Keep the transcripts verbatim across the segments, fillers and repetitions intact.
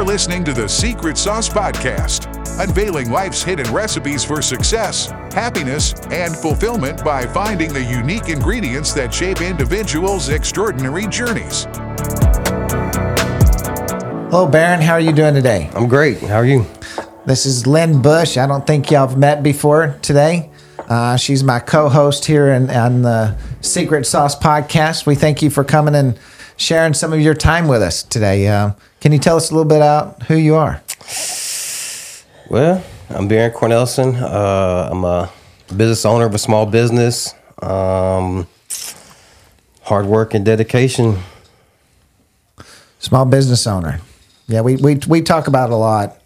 You're listening to The Secret Sauce Podcast, unveiling life's hidden recipes for success, happiness, and fulfillment by finding the unique ingredients that shape individuals' extraordinary journeys. Hello, Baron. How are you doing today? I'm great. How are you? This is Lynn Bush. I don't think y'all have met before today. Uh, she's my co-host here in, on the Secret Sauce Podcast. We thank you for coming and sharing some of your time with us today. Uh, can you tell us a little bit about who you are? Well, I'm Baron Cornelson. Uh, I'm a business owner of a small business. Um, hard work and dedication. Small business owner. Yeah, we, we, we talk about a lot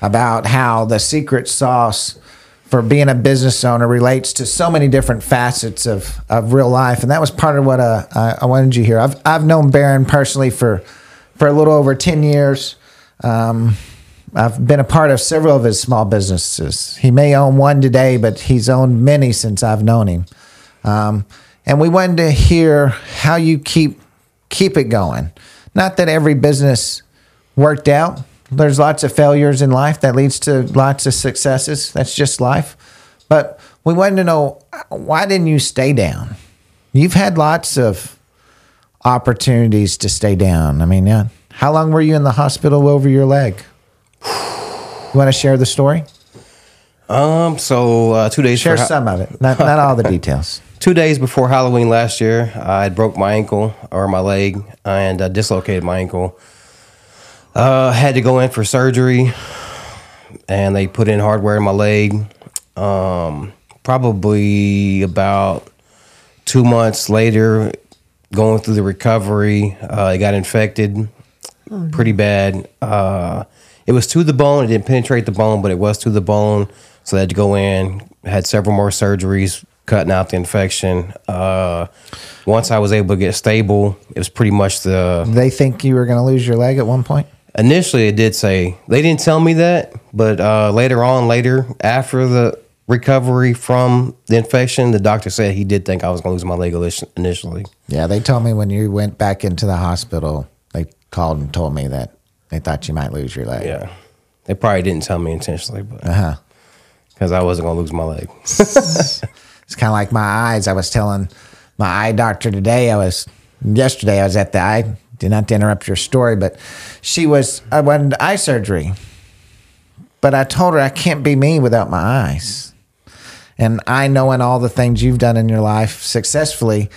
about how the secret sauce for being a business owner relates to so many different facets of, of real life. And that was part of what uh, I, I wanted you to hear. I've, I've known Baron personally for, for a little over ten years. Um, I've been a part of several of his small businesses. He may own one today, but he's owned many since I've known him. Um, and we wanted to hear how you keep keep it going. Not that every business worked out. There's lots of failures in life that leads to lots of successes. That's just life. But we wanted to know, why didn't you stay down? You've had lots of opportunities to stay down. I mean, yeah. How long were you in the hospital over your leg? You want to share the story? Um. So uh, two days. Share for some ha- of it. Not not all the details. Two days before Halloween last year, I broke my ankle or my leg and uh, dislocated my ankle. Uh, had to go in for surgery, and they put in hardware in my leg. Um, probably about two months later, going through the recovery, uh, it got infected pretty bad. Uh, it was to the bone. It didn't penetrate the bone, but it was to the bone. So they had to go in, had several more surgeries, cutting out the infection. Uh, once I was able to get stable, it was pretty much the... They think you were going to lose your leg at one point? Initially, it did say. They didn't tell me that, but uh, later on, later, after the recovery from the infection, the doctor said he did think I was going to lose my leg initially. Yeah, they told me when you went back into the hospital, they called and told me that they thought you might lose your leg. Yeah. They probably didn't tell me intentionally, but uh-huh. because I wasn't going to lose my leg. It's kind of like my eyes. I was telling my eye doctor today, I was, yesterday I was at the eye not to interrupt your story, but she was, I wanted eye surgery. But I told her I can't be me without my eyes. And I know in all the things you've done in your life successfully,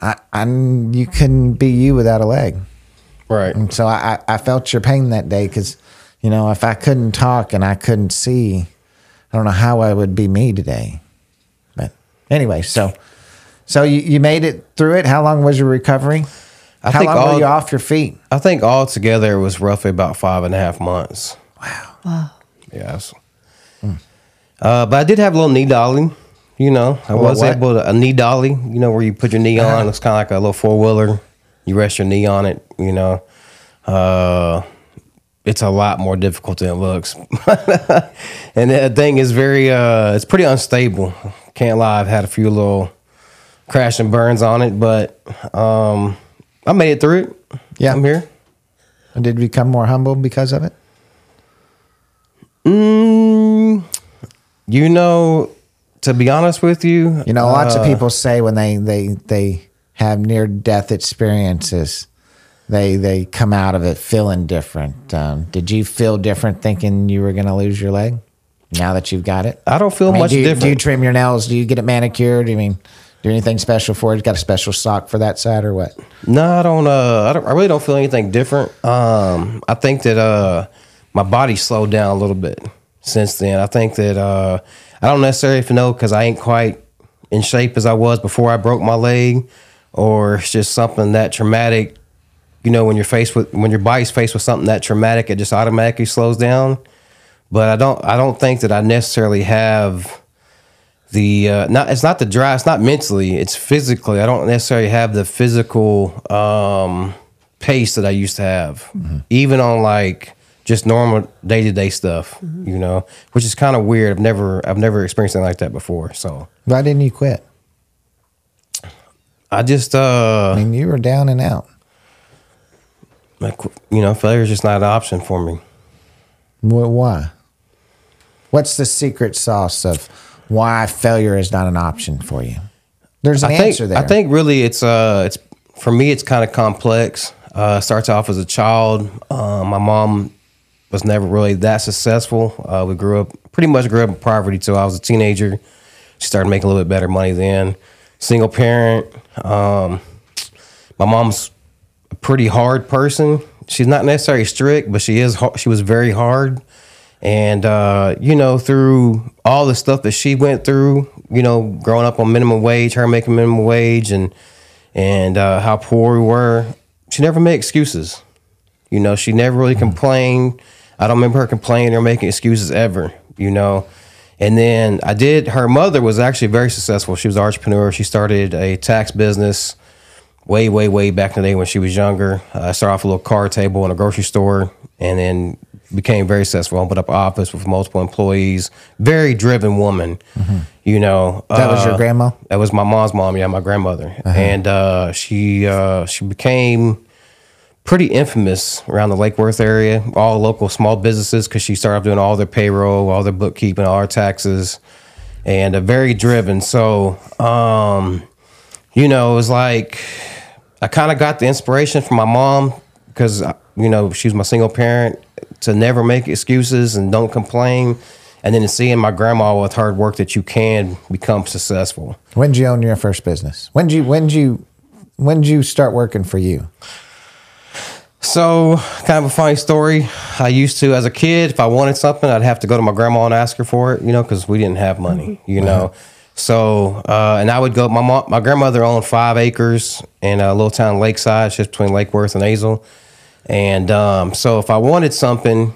I, I you couldn't be you without a leg. Right. And so I, I felt your pain that day because, you know, if I couldn't talk and I couldn't see, I don't know how I would be me today. But anyway, so so you, you made it through it. How long was your recovery? I How think long all, were you off your feet? I think altogether it was roughly about five and a half months. Wow. Wow. Yes. Mm. Uh, but I did have a little knee dolly, you know. I was what? able to, a knee dolly, you know, where you put your knee on. Uh-huh. It's kind of like a little four-wheeler. You rest your knee on it, you know. Uh, it's a lot more difficult than it looks. And that thing is very, uh, it's pretty unstable. Can't lie, I've had a few little crash and burns on it, but... Um, I made it through it. Yeah. I'm here. And did you become more humble because of it? Mm, you know, to be honest with you. You know, lots uh, of people say when they, they, they have near-death experiences, they they come out of it feeling different. Um, did you feel different thinking you were going to lose your leg now that you've got it? I don't feel I mean, much do you, different. Do you trim your nails? Do you get it manicured? I mean... Do anything special for it? Got a special sock for that side or what? No, I don't. Uh, I, don't I really don't feel anything different. Um, I think that uh, my body slowed down a little bit since then. I think that uh, I don't necessarily know because I ain't quite in shape as I was before I broke my leg, or it's just something that traumatic. You know, when you're faced with when your body's faced with something that traumatic, it just automatically slows down. But I don't. I don't think that I necessarily have. The uh, not it's not the drive. It's not mentally. It's physically. I don't necessarily have the physical um, pace that I used to have, mm-hmm. even on like just normal day to day stuff. Mm-hmm. You know, which is kind of weird. I've never I've never experienced anything like that before. So why didn't you quit? I just. Uh, I mean, you were down and out. Like, you know, failure is just not an option for me. Why? What's the secret sauce of why failure is not an option for you? There's an I think, answer there. I think really it's uh it's for me it's kind of complex. Uh, starts off as a child. Uh, my mom was never really that successful. Uh, we grew up pretty much grew up in poverty till I was a teenager. She started making a little bit better money then. Single parent. Um, my mom's a pretty hard person. She's not necessarily strict, but she is. She was very hard. And, uh, you know, through all the stuff that she went through, you know, growing up on minimum wage, her making minimum wage and and uh, how poor we were, she never made excuses. You know, she never really complained. I don't remember her complaining or making excuses ever, you know. And then I did. Her mother was actually very successful. She was an entrepreneur. She started a tax business way, way, way back in the day when she was younger. I uh, started off a little card table in a grocery store and then became very successful. I put up an office with multiple employees. Very driven woman, mm-hmm. you know. That uh, was your grandma? That was my mom's mom, yeah, my grandmother. Uh-huh. And uh, she uh, she became pretty infamous around the Lake Worth area, all local small businesses, because she started doing all their payroll, all their bookkeeping, all their taxes, and uh, very driven. So, um, you know, it was like I kind of got the inspiration from my mom because, you know, she was my single parent, to never make excuses and don't complain. And then seeing my grandma with hard work that you can become successful. When did you own your first business? When did you, when did you, when did you start working for you? So kind of a funny story. I used to, as a kid, if I wanted something, I'd have to go to my grandma and ask her for it, you know, because we didn't have money, you know. Uh-huh. So, uh, and I would go, my mom, my grandmother owned five acres in a little town, Lakeside, just between Lake Worth and Azle. And um, so if I wanted something,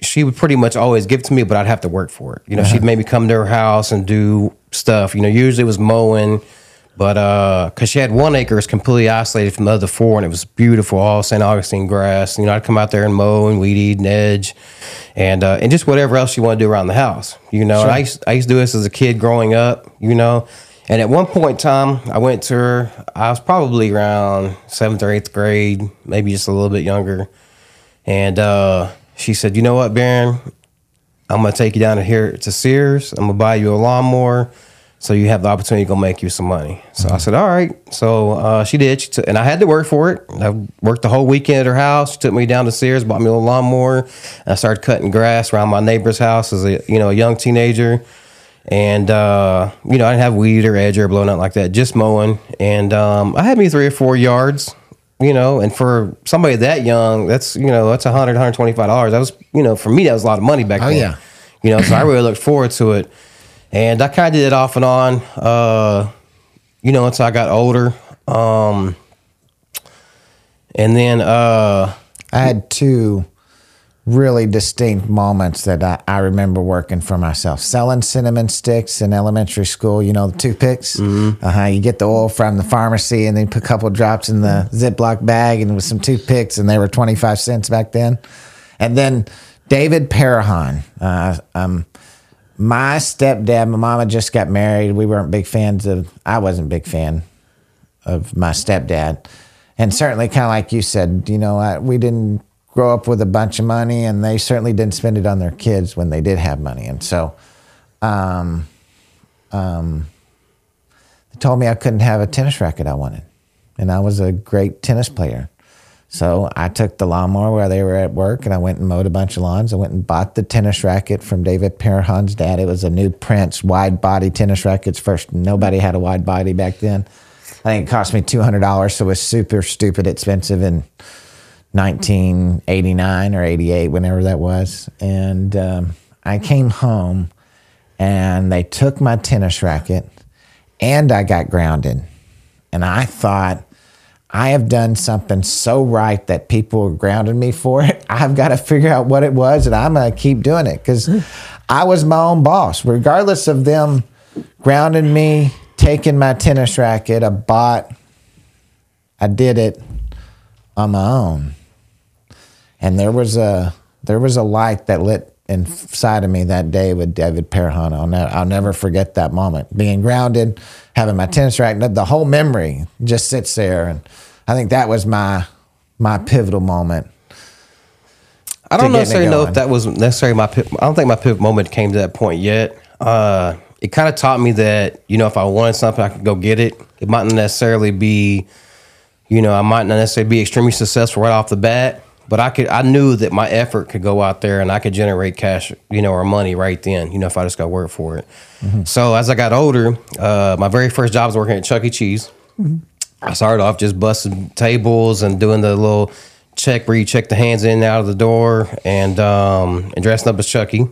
she would pretty much always give it to me, but I'd have to work for it. You know, uh-huh. she'd maybe come to her house and do stuff. You know, usually it was mowing, but because uh, she had one acre, it's completely isolated from the other four, and it was beautiful, all Saint Augustine grass. You know, I'd come out there and mow and weed eat and edge and, uh, and just whatever else you want to do around the house. You know, sure. I, used, I used to do this as a kid growing up, you know. And at one point in time, I went to her, I was probably around seventh or eighth grade, maybe just a little bit younger. And uh, she said, you know what, Baron, I'm going to take you down to here to Sears. I'm going to buy you a lawnmower so you have the opportunity to go make you some money. So mm-hmm. I said, all right. So uh, she did. She t- and I had to work for it. I worked the whole weekend at her house. She took me down to Sears, bought me a lawnmower. And I started cutting grass around my neighbor's house as a, you know, a young teenager. And, uh, you know, I didn't have weed or edge or blowing out like that, just mowing. And um, I had me three or four yards, you know, and for somebody that young, that's, you know, that's one hundred dollars, one hundred twenty-five dollars. That was, you know, for me, that was a lot of money back oh, then. Yeah. You know, so I really looked forward to it. And I kind of did it off and on, uh, you know, until I got older. Um, and then uh, I had two really distinct moments that I, I remember working for myself. Selling cinnamon sticks in elementary school, you know, the toothpicks. Mm-hmm. Uh-huh, you get the oil from the pharmacy and then put a couple drops in the Ziploc bag and with some toothpicks, and they were twenty-five cents back then. And then David Perhan. Uh, um, my stepdad, my mama just got married. We weren't big fans of, I wasn't a big fan of my stepdad. And certainly kind of like you said, you know, I, we didn't grow up with a bunch of money, and they certainly didn't spend it on their kids when they did have money. And so um, um, they told me I couldn't have a tennis racket I wanted, and I was a great tennis player. So I took the lawnmower where they were at work, and I went and mowed a bunch of lawns. I went and bought the tennis racket from David Perhan's dad. It was a new Prince wide-body tennis rackets. First, nobody had a wide body back then. I think it cost me two hundred dollars, so it was super stupid expensive and nineteen eighty-nine or eighty-eight, whenever that was. And um, I came home and they took my tennis racket and I got grounded. And I thought, I have done something so right that people grounded me for it. I've got to figure out what it was, and I'm going to keep doing it because I was my own boss. Regardless of them grounding me, taking my tennis racket, I bought, I did it on my own. And there was a there was a light that lit inside of me that day with David Perhan. I'll, ne- I'll never forget that moment. Being grounded, having my tennis racket, the whole memory just sits there. And I think that was my my pivotal moment. I don't necessarily know if that was necessarily my pivot. I don't think my pivot moment came to that point yet. Uh, it kind of taught me that, you know, if I wanted something, I could go get it. It mightn't necessarily be, you know, I might not necessarily be extremely successful right off the bat, but I could. I knew that my effort could go out there and I could generate cash, you know, or money right then, you know, if I just got work for it. Mm-hmm. So as I got older, uh, my very first job was working at Chuck E. Cheese. Mm-hmm. I started off just busting tables and doing the little check where you check the hands in and out of the door, and um, and dressing up as Chuck E.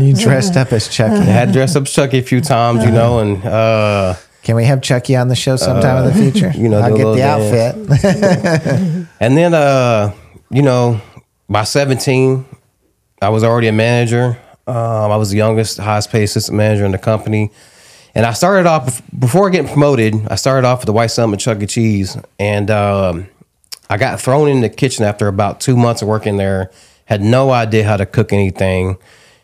You dressed up as Chuck E. I had dressed up as Chuck E. a few times, you know, and... Uh, Can we have Chuck E. on the show sometime uh, in the future? You know, I'll get the dance. outfit. And then, uh, you know, by seventeen, I was already a manager. Um, I was the youngest, highest-paid assistant manager in the company. And I started off, before getting promoted, I started off with the White Summit Chuck E. Cheese. And um, I got thrown in the kitchen after about two months of working there. Had no idea how to cook anything.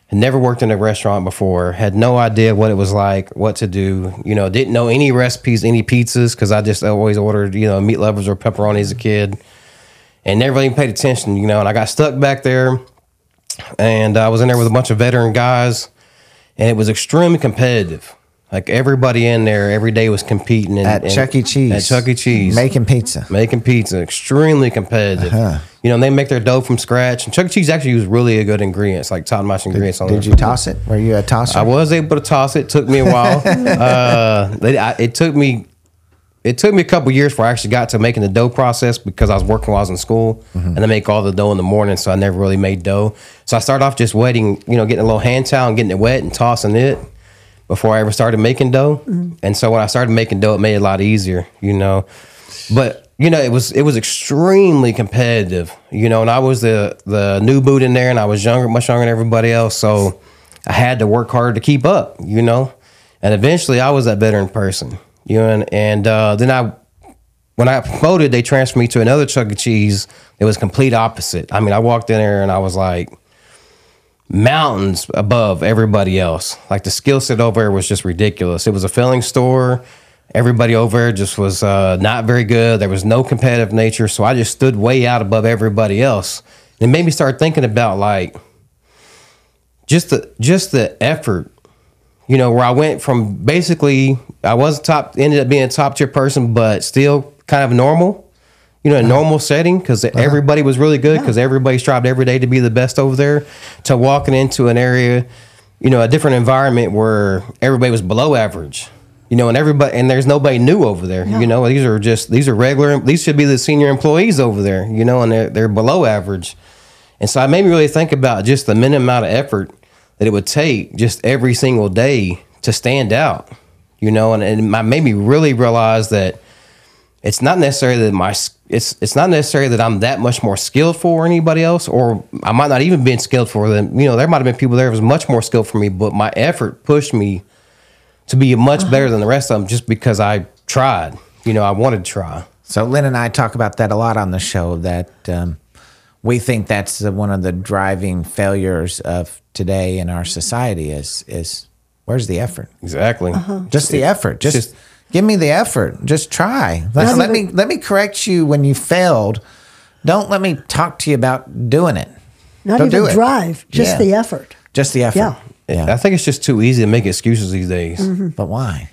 Had never worked in a restaurant before. Had no idea what it was like, what to do. You know, didn't know any recipes, any pizzas, because I just always ordered, you know, meat lovers or pepperoni as a kid. And never really paid attention, you know. And I got stuck back there. And I was in there with a bunch of veteran guys. And it was extremely competitive. Like, everybody in there every day was competing. And, at and, Chuck E. Cheese. At Chuck E. Cheese. Making pizza. Making pizza. Extremely competitive. Uh-huh. You know, and they make their dough from scratch. And Chuck E. Cheese actually used really a good ingredients, like top-notch ingredients. Did, on did you toss it? Were you a tosser? I was able to toss it. It took me a while. uh, they, I, it took me it took me a couple years before I actually got to making the dough process, because I was working while I was in school. Mm-hmm. And I make all the dough in the morning, so I never really made dough. So I started off just wetting, you know, getting a little hand towel and getting it wet and tossing it, before I ever started making dough. Mm-hmm. And so when I started making dough, it made it a lot easier, you know. But, you know, it was it was extremely competitive, you know, and I was the the new boot in there, and I was younger, much younger than everybody else, so I had to work hard to keep up, you know. And eventually I was that veteran person, you know, and, and uh, then I, when I got promoted, they transferred me to another Chuck E. Cheese. It was complete opposite. I mean, I walked in there and I was like, mountains above everybody else. Like, the skill set over there was just ridiculous. It was a failing store. Everybody over there just was uh, not very good. There was no competitive nature. So I just stood way out above everybody else. It made me start thinking about, like, just the just the effort, you know, where I went from basically, I was top, ended up being a top tier person, but still kind of normal, you know, a normal setting, because uh-huh. everybody was really good, because yeah. everybody strived every day to be the best over there, to walking into an area, you know, a different environment where everybody was below average, you know, and everybody, and there's nobody new over there, yeah. you know, these are just, these are regular, these should be the senior employees over there, you know, and they're, they're below average. And so it made me really think about just the minimum amount of effort that it would take just every single day to stand out, you know, and, and it made me really realize that it's not necessarily that my it's it's not necessarily that I'm that much more skilled for anybody else, or I might not even been skilled for them. You know, there might have been people there that was much more skilled for me, but my effort pushed me to be much better than the rest of them, just because I tried. You know, I wanted to try. So Lynn and I talk about that a lot on the show. That um, we think that's one of the driving failures of today in our society is is where's the effort? Exactly. Uh-huh. Just the effort. Just. just Give me the effort. Just try. Let, let me let me correct you when you failed. Don't let me talk to you about doing it. Not Don't even do it. drive. Just yeah. the effort. Just the effort. Yeah. yeah. I think it's just too easy to make excuses these days. Mm-hmm. But why?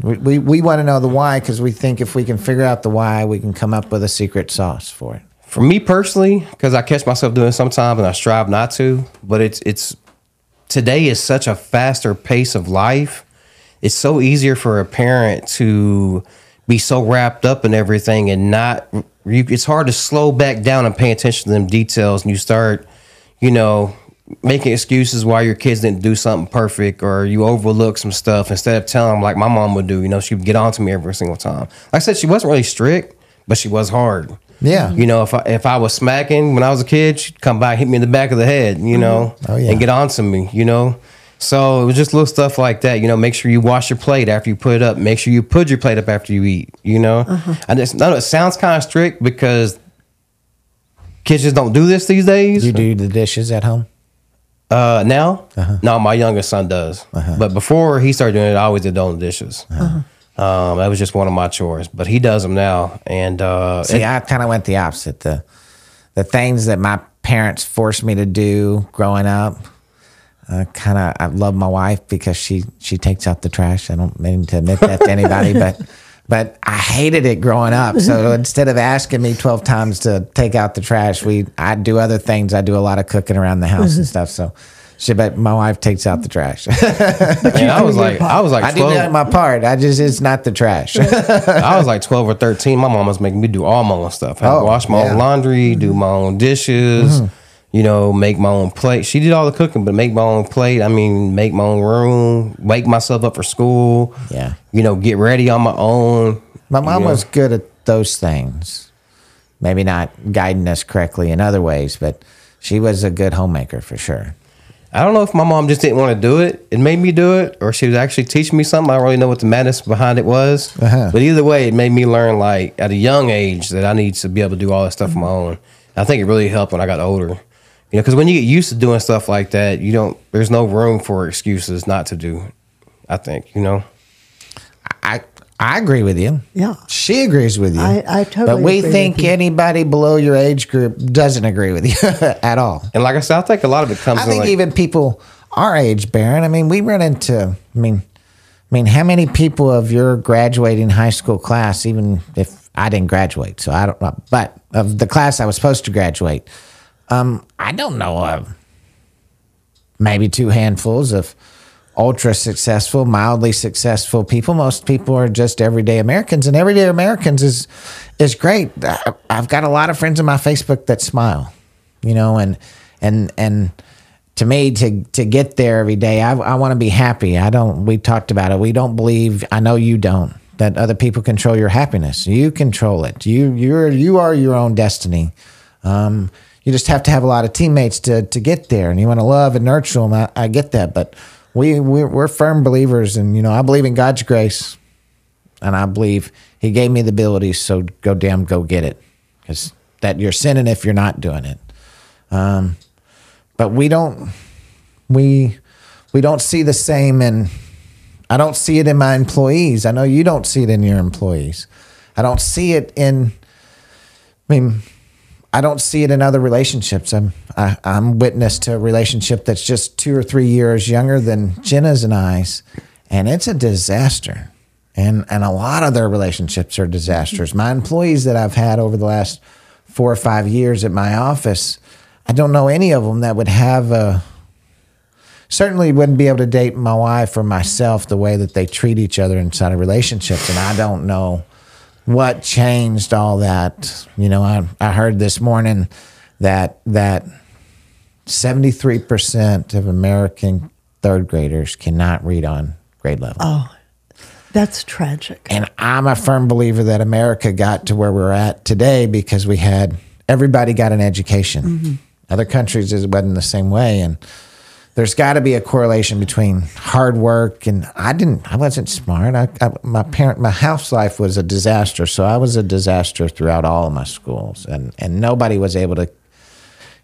We we, we want to know the why, because we think if we can figure out the why, we can come up with a secret sauce for it. For me personally, because I catch myself doing it sometimes and I strive not to. But it's it's today is such a faster pace of life. It's so easier for a parent to be so wrapped up in everything and not, you, it's hard to slow back down and pay attention to them details. And you start, you know, making excuses why your kids didn't do something perfect, or you overlook some stuff instead of telling them like my mom would do. You know, she would get on to me every single time. Like I said, she wasn't really strict, but she was hard. Yeah. You know, if I, if I was smacking when I was a kid, she'd come by, hit me in the back of the head, you know, oh, yeah. and get on to me, you know. So it was just little stuff like that, you know. Make sure you wash your plate after you put it up. Make sure you put your plate up after you eat, you know. Uh-huh. I just know it sounds kind of strict because kids just don't do this these days. You do the dishes at home? Uh, now? Uh-huh. No, my youngest son does. Uh-huh. But before he started doing it, I always did all the dishes. Uh-huh. Um, that was just one of my chores. But he does them now. And uh, see, it, I kind of went the opposite. The the things that my parents forced me to do growing up, uh, kind of, I love my wife because she, she takes out the trash. I don't mean to admit that to anybody, but, but I hated it growing up. So instead of asking me twelve times to take out the trash, we, I do other things. I do a lot of cooking around the house and stuff. So she, but my wife takes out the trash. Man, I was like, I was like, I did not my part. I just, it's not the trash. I was like twelve or thirteen. My mom was making me do all my own stuff. I oh, wash my yeah. own laundry, do my own dishes, mm-hmm. you know, make my own plate. She did all the cooking, but make my own plate. I mean, make my own room, wake myself up for school. Yeah. You know, get ready on my own. My mom you know. was good at those things. Maybe not guiding us correctly in other ways, but she was a good homemaker for sure. I don't know if my mom just didn't want to do it. It made me do it, or she was actually teaching me something. I don't really know what the madness behind it was. Uh-huh. But either way, it made me learn, like, at a young age that I need to be able to do all that stuff on my own. I think it really helped when I got older. You know, because when you get used to doing stuff like that, you don't. There's no room for excuses not to do, I think, you know? I I agree with you. Yeah. She agrees with you. I, I totally agree. But we agree think with you. Anybody below your age group doesn't agree with you at all. And like I said, I think a lot of it comes I in think like, even people our age, Baron, I mean, we run into, I mean, I mean, how many people of your graduating high school class, even if I didn't graduate, so I don't know, but of the class I was supposed to graduate, um, I don't know of maybe two handfuls of ultra successful, mildly successful people. Most people are just everyday Americans, and everyday Americans is is great. I, I've got a lot of friends on my Facebook that smile, you know, and and and to me, to to get there every day, I, I want to be happy. I don't. We talked about it. We don't believe. I know you don't. That other people control your happiness. You control it. You you're you are your own destiny. Um, you just have to have a lot of teammates to to get there, and you want to love and nurture them. I, I get that, but. We, we're, we're firm believers, and, you know, I believe in God's grace, and I believe he gave me the ability, so go damn, go get it, because that you're sinning if you're not doing it. Um, but we don't, we, we don't see the same, and I don't see it in my employees. I know you don't see it in your employees. I don't see it in, I mean, I don't see it in other relationships. I'm I, I'm witness to a relationship that's just two or three years younger than Jenna's and I's, and it's a disaster. And and a lot of their relationships are disasters. My employees that I've had over the last four or five years at my office, I don't know any of them that would have a certainly wouldn't be able to date my wife or myself the way that they treat each other inside of relationships. And I don't know what changed all that. You know, I, I heard this morning that that seventy-three percent of American third graders cannot read on grade level. Oh, that's tragic. And I'm a firm believer that America got to where we're at today because we had, everybody got an education. Mm-hmm. Other countries, it wasn't the same way. And there's got to be a correlation between hard work and I didn't, I wasn't smart. I, I, my parent, my house life was a disaster. So I was a disaster throughout all of my schools, and, and nobody was able to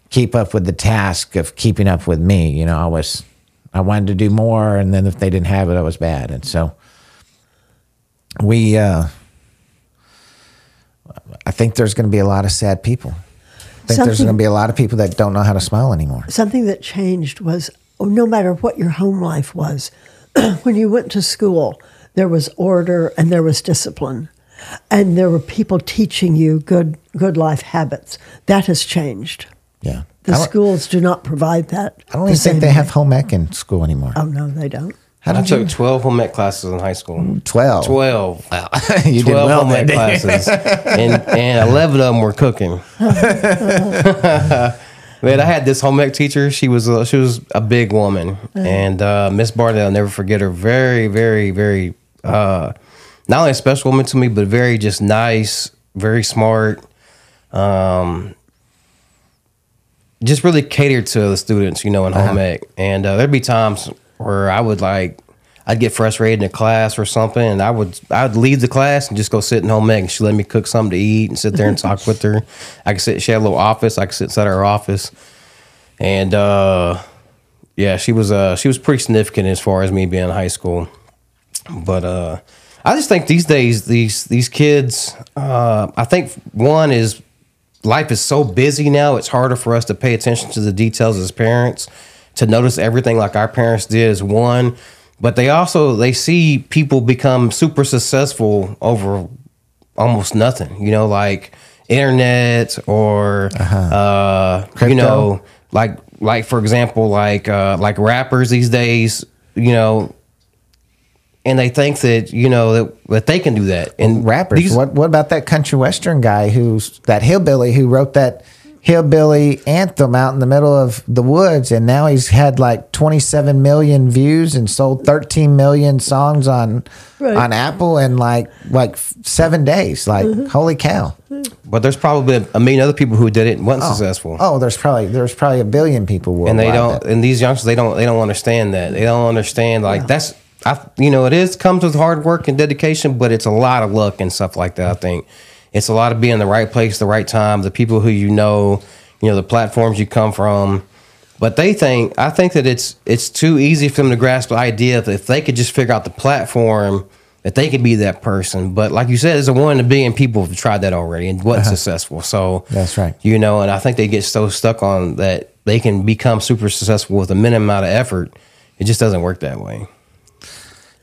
keep up with the task of keeping up with me. You know, I was, I wanted to do more, and then if they didn't have it, I was bad. And so we, uh, I think there's going to be a lot of sad people. I think something, there's going to be a lot of people that don't know how to smile anymore. Something that changed was, no matter what your home life was, when you went to school, there was order and there was discipline. And there were people teaching you good good life habits. That has changed. Yeah, the schools do not provide that. I don't even think they have home ec in school anymore. Oh, no, they don't. I took twelve home ec classes in high school. twelve? twelve. Wow. You did well home ec classes. and, and eleven of them were cooking. Man, I had this home ec teacher. She was a, she was a big woman. And uh, Miss Barnett, I'll never forget her. Very, very, very, uh, not only a special woman to me, but very just nice, very smart. Um, just really catered to the students, you know, in home ec. And uh, there'd be times where I would like, I'd get frustrated in a class or something, and I would I would leave the class and just go sit in home ec, and she let me cook something to eat and sit there and talk with her. I could sit, she had a little office, I could sit inside her office, and uh, yeah, she was uh, she was pretty significant as far as me being in high school. But uh, I just think these days these these kids, uh, I think one is life is so busy now, it's harder for us to pay attention to the details as parents, to notice everything like our parents did is one. But they also, they see people become super successful over almost nothing, you know, like internet or, uh-huh. uh, Crypto. You know, like, like for example, like, uh, like rappers these days, you know, and they think that, you know, that, that they can do that. And rappers, these, what what about that country western guy who's that hillbilly who wrote that hillbilly anthem out in the middle of the woods, and now he's had like twenty-seven million views and sold thirteen million songs on right. on Apple in like like seven days. Like, mm-hmm. holy cow. But there's probably a million other people who did it and wasn't oh. successful. Oh, there's probably there's probably a billion people worldwide. And they don't that. and these youngsters they don't they don't understand that. They don't understand like yeah. that's I, you know, it is comes with hard work and dedication, but it's a lot of luck and stuff like that. I think it's a lot of being in the right place, the right time, the people who you know, you know, the platforms you come from. But they think, I think that it's it's too easy for them to grasp the idea that if they could just figure out the platform, that they could be that person. But like you said, there's a one in a billion people who've tried that already and wasn't uh-huh. successful. So that's right. You know, and I think they get so stuck on that they can become super successful with a minimum amount of effort. It just doesn't work that way.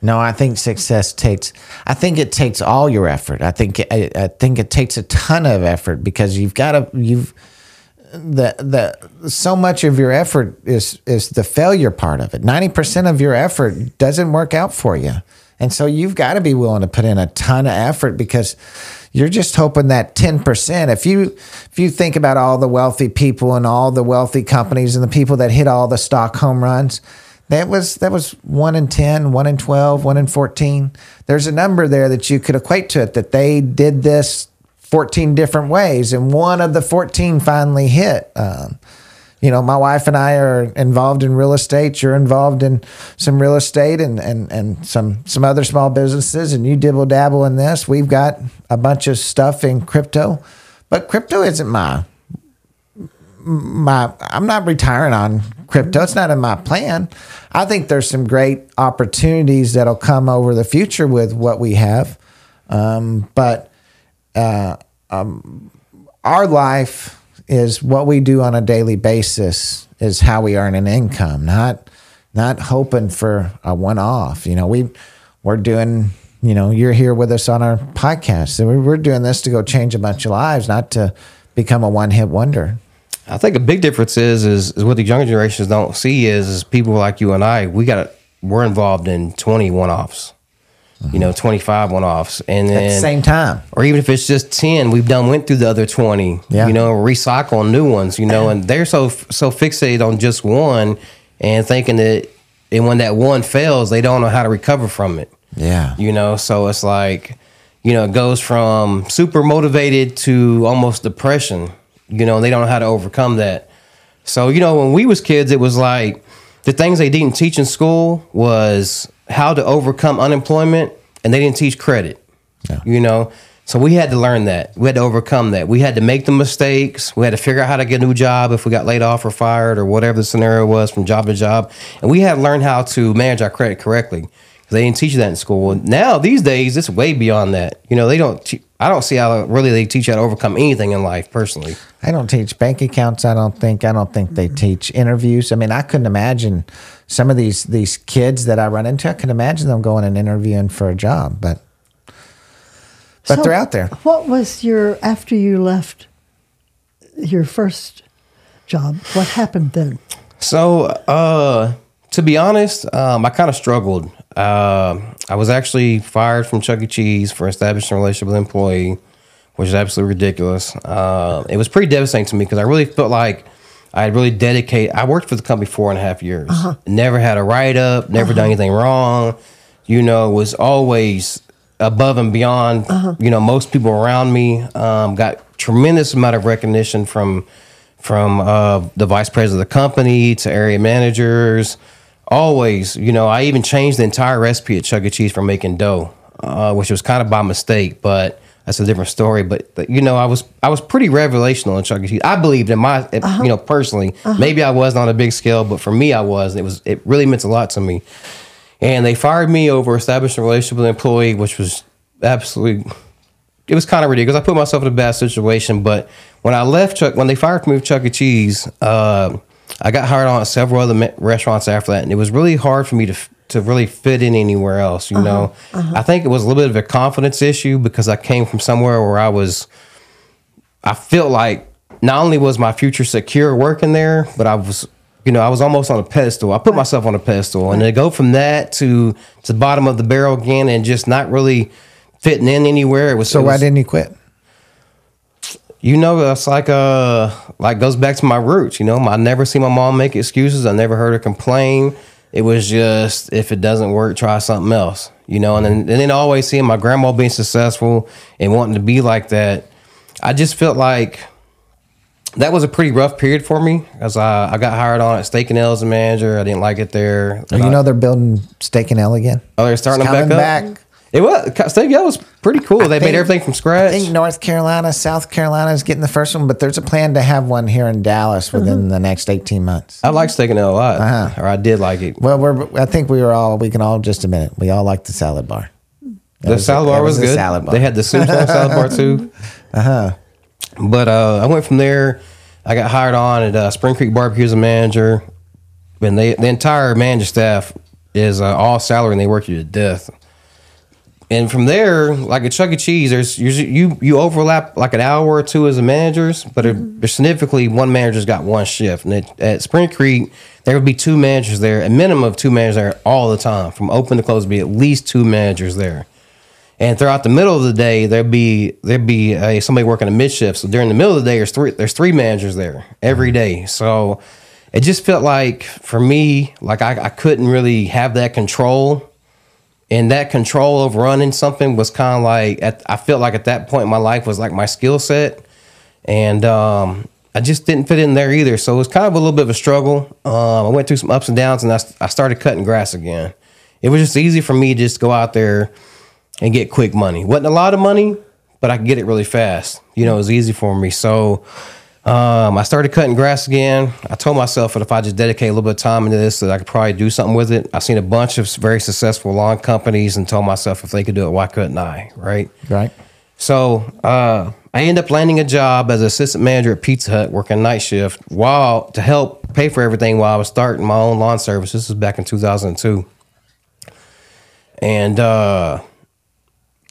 No, I think success takes, I think it takes all your effort. I think, I, I think it takes a ton of effort because you've got to, you've, the, the, so much of your effort is, is the failure part of it. ninety percent of your effort doesn't work out for you. And so you've got to be willing to put in a ton of effort because you're just hoping that ten percent, if you, if you think about all the wealthy people and all the wealthy companies and the people that hit all the stock home runs, That was that was one in ten, one in twelve, one in fourteen. There's a number there that you could equate to it, that they did this fourteen different ways, and one of the fourteen finally hit. Um, you know, my wife and I are involved in real estate. You're involved in some real estate and, and, and some, some other small businesses, and you dibble-dabble in this. We've got a bunch of stuff in crypto, but crypto isn't my... my I'm not retiring on crypto. It's not in my plan. I think there's some great opportunities that'll come over the future with what we have. Um, but uh, um, our life is what we do on a daily basis is how we earn an income, not not hoping for a one-off. You know, we we're doing, you know, you're here with us on our podcast. So we're doing this to go change a bunch of lives, not to become a one-hit wonder. I think a big difference is, is is what the younger generations don't see is, is people like you and I, we got we're involved in twenty one-offs, mm-hmm. you know, twenty-five one-offs, and then at the same time, or even if it's just ten, we've done went through the other twenty, yeah. you know, recycle on new ones, you know, and they're so so fixated on just one and thinking that, and when that one fails, they don't know how to recover from it, yeah, you know, so it's like, you know, it goes from super motivated to almost depression. You know, and they don't know how to overcome that. So, you know, when we was kids, it was like the things they didn't teach in school was how to overcome unemployment, and they didn't teach credit, yeah. you know. So we had to learn that. We had to overcome that. We had to make the mistakes. We had to figure out how to get a new job if we got laid off or fired or whatever the scenario was from job to job. And we had to learn how to manage our credit correctly because they didn't teach you that in school. Now, these days, it's way beyond that. You know, they don't te- I don't see how really they teach you how to overcome anything in life, personally. I don't teach bank accounts. I don't think I don't think they teach interviews. I mean, I couldn't imagine some of these these kids that I run into. I could imagine them going and interviewing for a job, but but so they're out there. What was your after you left your first job? What happened then? So, uh, to be honest, um, I kind of struggled. Uh, I was actually fired from Chuck E. Cheese for establishing a relationship with an employee, which is absolutely ridiculous. Uh, it was pretty devastating to me because I really felt like I had really dedicated. I worked for the company four and a half years. Uh-huh. Never had a write-up, never uh-huh. done anything wrong. You know, was always above and beyond, uh-huh. you know, most people around me. Um, got tremendous amount of recognition from, from uh, the vice president of the company to area managers. Always, you know, I even changed the entire recipe at Chuck E. Cheese for making dough, uh, which was kind of by mistake, but... That's a different story, but, but you know, I was I was pretty revelational in Chuck E. Cheese. I believed in my, uh-huh. you know, personally. Uh-huh. Maybe I wasn't on a big scale, but for me, I was. It was it really meant a lot to me. And they fired me over establishing a relationship with an employee, which was absolutely it was kind of ridiculous. I put myself in a bad situation, but when I left Chuck, when they fired me with Chuck E. Cheese, uh, I got hired on at several other restaurants after that, and it was really hard for me to to really fit in anywhere else. You uh-huh, know, uh-huh. I think it was a little bit of a confidence issue because I came from somewhere where I was, I felt like not only was my future secure working there, but I was, you know, I was almost on a pedestal. I put myself on a pedestal, and to go from that to to the bottom of the barrel again, and just not really fitting in anywhere. It was so. It was, why didn't you quit? You know, it's like uh, like goes back to my roots. You know, I never see my mom make excuses. I never heard her complain. It was just, if it doesn't work, try something else. You know, and then and then always seeing my grandma being successful and wanting to be like that, I just felt like that was a pretty rough period for me. As I, I got hired on at Steak and Ale as a manager, I didn't like it there. Oh, you I, know they're building Steak and Ale again. Oh, they're starting them back up. Back. It was Steak and Ale was pretty cool. I they think, made everything from scratch. I think North Carolina, South Carolina is getting the first one, but there's a plan to have one here in Dallas within mm-hmm. the next eighteen months. I like Steak and Ale a lot, uh-huh. or I did like it. Well, we're. I think we were all. We can all just admit it. We all liked the salad bar. That the was, salad bar was, was good. Salad bar. They had the soup on salad bar too. Uh huh. But uh, I went from there. I got hired on at uh, Spring Creek Barbecue as a manager, and they the entire manager staff is uh, all salary, and they work you to death. And from there, like at Chuck E. Cheese, there's you you overlap like an hour or two as a managers, but mm-hmm. it, significantly one manager's got one shift. And it, at Spring Creek, there would be two managers there, a minimum of two managers there all the time, from open to close. There'd be at least two managers there. And throughout the middle of the day, there'd be there'd be a, somebody working a mid shift. So during the middle of the day, there's three there's three managers there every day. So it just felt like for me, like I, I couldn't really have that control. And that control of running something was kind of like, at, I felt like at that point in my life was like my skill set. And um, I just didn't fit in there either. So it was kind of a little bit of a struggle. Um, I went through some ups and downs, and I, I started cutting grass again. It was just easy for me to just go out there and get quick money. Wasn't a lot of money, but I could get it really fast. You know, it was easy for me. So um, I started cutting grass again. I told myself that if I just dedicate a little bit of time into this, that I could probably do something with it. I've seen a bunch of very successful lawn companies and told myself if they could do it, why couldn't I, right? Right. So uh, I ended up landing a job as assistant manager at Pizza Hut, working night shift while to help pay for everything while I was starting my own lawn service. This was back in two thousand two. And... Uh,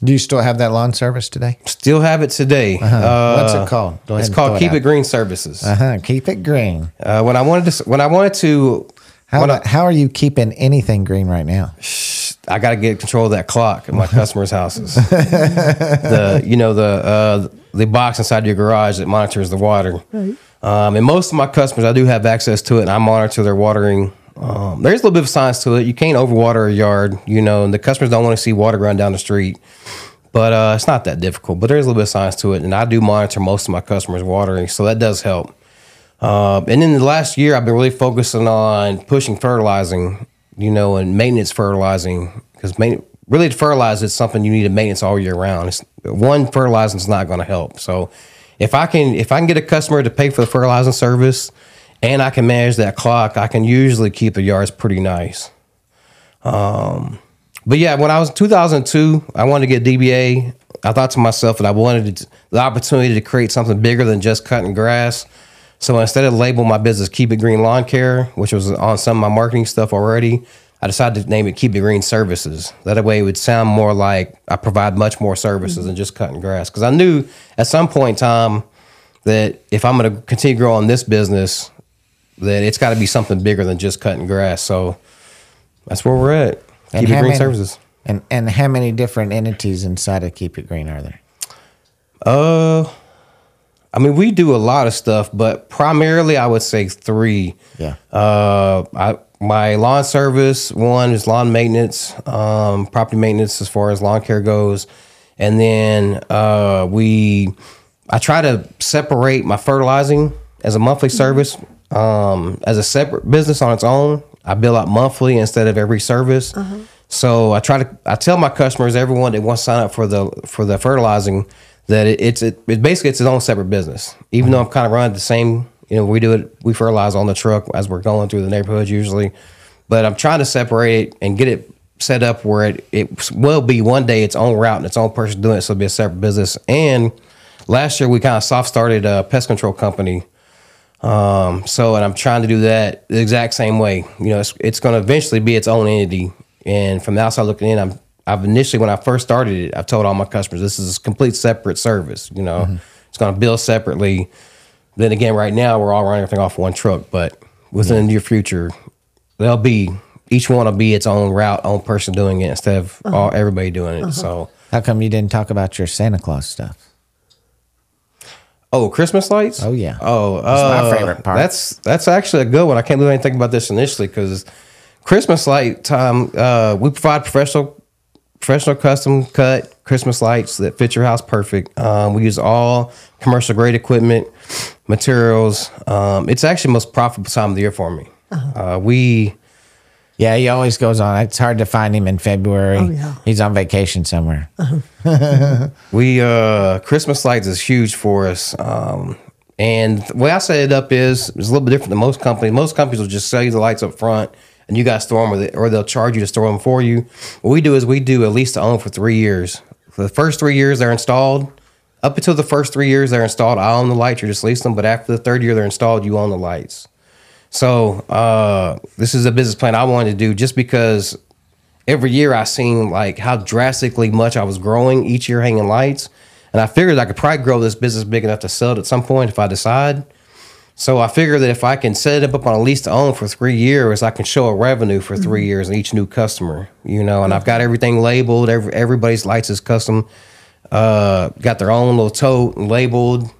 do you still have that lawn service today? Still have it today. Uh-huh. Uh, What's it called? Go ahead it's called it Keep It Green Services. Uh huh. Keep It Green. Uh, when I wanted to, when I wanted to, how about, I, how are you keeping anything green right now? I got to get control of that clock at my customers' houses. the you know the uh, the box inside your garage that monitors the water. Right. Um, and most of my customers, I do have access to it, and I monitor their watering. Um, there's a little bit of science to it. You can't overwater a yard, you know, and the customers don't want to see water run down the street. But uh, it's not that difficult. But there's a little bit of science to it, and I do monitor most of my customers' watering, so that does help. Uh, and in the last year, I've been really focusing on pushing fertilizing, you know, and maintenance fertilizing, because main, really to fertilize is something you need to maintenance all year round. It's, one fertilizing is not going to help. So if I can, if I can get a customer to pay for the fertilizing service, and I can manage that clock, I can usually keep the yards pretty nice. Um, but yeah, when I was in two thousand two, I wanted to get D B A. I thought to myself that I wanted to, the opportunity to create something bigger than just cutting grass. So instead of labeling my business Keep It Green Lawn Care, which was on some of my marketing stuff already, I decided to name it Keep It Green Services. That way it would sound more like I provide much more services mm-hmm. than just cutting grass. Because I knew at some point in time that if I'm going to continue growing this business, that it's got to be something bigger than just cutting grass. So that's where we're at. Keep It Green Services. And and how many different entities inside of Keep It Green are there? Uh, I mean, we do a lot of stuff, but primarily I would say three. Yeah. Uh, I my lawn service, one is lawn maintenance, um, property maintenance as far as lawn care goes. And then uh, we, I try to separate my fertilizing as a monthly service. Um, as a separate business on its own, I bill out monthly instead of every service. Uh-huh. So I try to, I tell my customers, everyone that wants to sign up for the for the fertilizing, that it, it's it, it basically it's its own separate business. Even mm-hmm. though I'm kind of running the same, you know, we do it, we fertilize on the truck as we're going through the neighborhood usually, but I'm trying to separate it and get it set up where it, it will be one day its own route and its own person doing it, so it'll be a separate business. And last year we kind of soft started a pest control company. Um, so, and I'm trying to do that the exact same way. You know, it's it's going to eventually be its own entity. And from the outside looking in, I'm I've initially, when I first started it, I've told all my customers, this is a complete separate service. You know, mm-hmm. It's going to bill separately. Then again, right now we're all running everything off one truck, but within yeah. the near future, there'll be, each one will be its own route, own person doing it instead of uh-huh. all everybody doing it. Uh-huh. So how come you didn't talk about your Santa Claus stuff? Oh, Christmas lights? Oh, yeah. Oh, that's uh, my favorite part. That's that's actually a good one. I can't believe I didn't think about this initially, because Christmas light time, uh, we provide professional professional custom cut Christmas lights that fit your house perfect. Um, we use all commercial grade equipment, materials. Um, it's actually the most profitable time of the year for me. Uh-huh. Uh, we... Yeah, he always goes on. It's hard to find him in February. Oh, yeah. He's on vacation somewhere. Uh-huh. we uh, Christmas lights is huge for us. Um, and the way I set it up is it's a little bit different than most companies. Most companies will just sell you the lights up front, and you got to store them with it, or they'll charge you to store them for you. What we do is we do a lease to own for three years. For the first three years they're installed. Up until the first three years they're installed, I own the lights. You just lease them. But after the third year they're installed, you own the lights. So uh, this is a business plan I wanted to do just because every year I seen like how drastically much I was growing each year hanging lights. And I figured I could probably grow this business big enough to sell it at some point if I decide. So I figured that if I can set it up on a lease to own for three years, I can show a revenue for three years in each new customer, you know, and I've got everything labeled. Every, everybody's lights is custom, uh, got their own little tote labeled.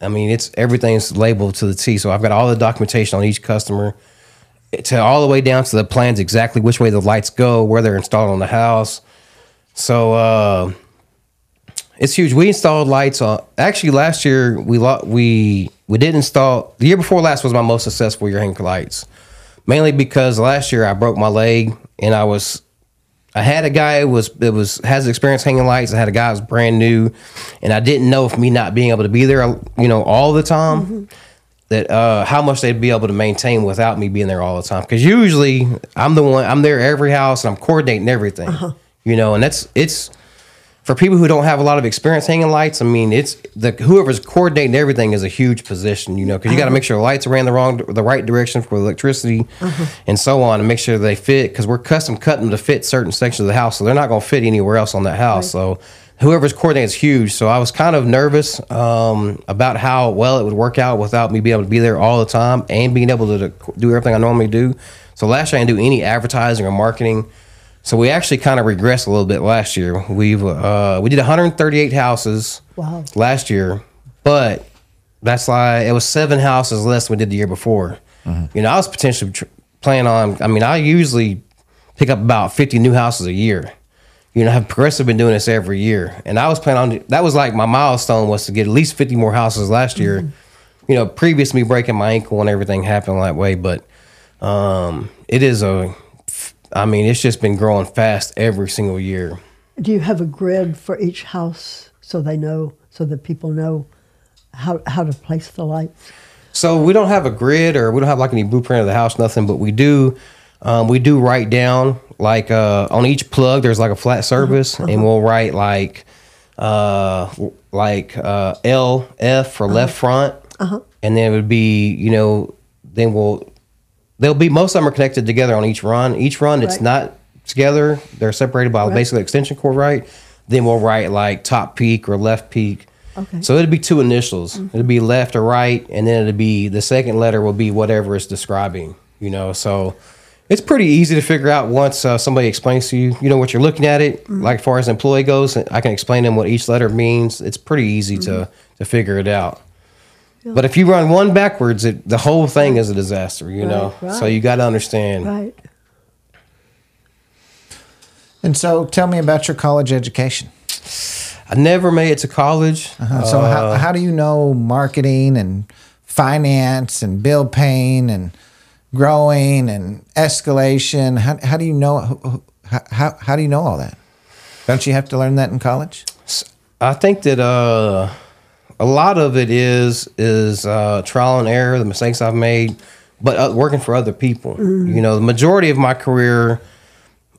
I mean, it's everything's labeled to the T. So I've got all the documentation on each customer, to all the way down to the plans, exactly which way the lights go, where they're installed on the house. So uh, it's huge. We installed lights on. Actually, last year we we we did install. The year before last was my most successful year hanging lights, mainly because last year I broke my leg and I was. I had a guy who was, it was, has experience hanging lights. I had a guy who was brand new, and I didn't know if me not being able to be there, you know, all the time, mm-hmm. that uh, how much they'd be able to maintain without me being there all the time. Because usually I'm the one, I'm there every house, and I'm coordinating everything, uh-huh. you know, and that's, it's, for people who don't have a lot of experience hanging lights, I mean, it's, the whoever's coordinating everything is a huge position, you know, because you got to make sure the lights are in the wrong, the right direction for electricity uh-huh. and so on, and make sure they fit, because we're custom cutting them to fit certain sections of the house, so they're not going to fit anywhere else on that house. Right. So whoever's coordinating is huge. So I was kind of nervous um, about how well it would work out without me being able to be there all the time and being able to do everything I normally do. So last year I didn't do any advertising or marketing. So we actually kind of regressed a little bit last year. We've uh, we did one hundred thirty-eight houses wow. last year, but that's like it was seven houses less than we did the year before. Mm-hmm. You know, I was potentially tr- planning on. I mean, I usually pick up about fifty new houses a year. You know, I've progressively been doing this every year, and I was planning on. That was like my milestone was to get at least fifty more houses last mm-hmm. year. You know, previous me breaking my ankle and everything happened that way, but um, it is a. I mean, it's just been growing fast every single year. Do you have a grid for each house so they know, so that people know how how to place the lights? So we don't have a grid, or we don't have like any blueprint of the house, nothing. But we do, um, we do write down like uh, on each plug. There's like a flat surface, uh-huh. and we'll write like uh, like uh, L F for uh-huh. left front, uh-huh. and then it would be you know then we'll. They'll be, most of them are connected together on each run. Each run, right. It's not together. They're separated by right. basically extension cord, right? Then we'll write like top peak or left peak. Okay. So it'll be two initials. Mm-hmm. It'll be left or right, and then it'll be the second letter will be whatever it's describing, you know? So it's pretty easy to figure out once uh, somebody explains to you, you know, what you're looking at it. Mm-hmm. Like as far as employee goes, I can explain them what each letter means. It's pretty easy mm-hmm. to, to figure it out. But if you run one backwards, it, the whole thing is a disaster, you right, know? Right. So you got to understand. Right. And so tell me about your college education. I never made it to college. Uh-huh. So uh, how, how do you know marketing and finance and bill paying and growing and escalation? How, how do you know how, how how do you know all that? Don't you have to learn that in college? I think that... Uh, A lot of it is is uh, trial and error, the mistakes I've made, but uh, working for other people. Mm-hmm. You know, the majority of my career,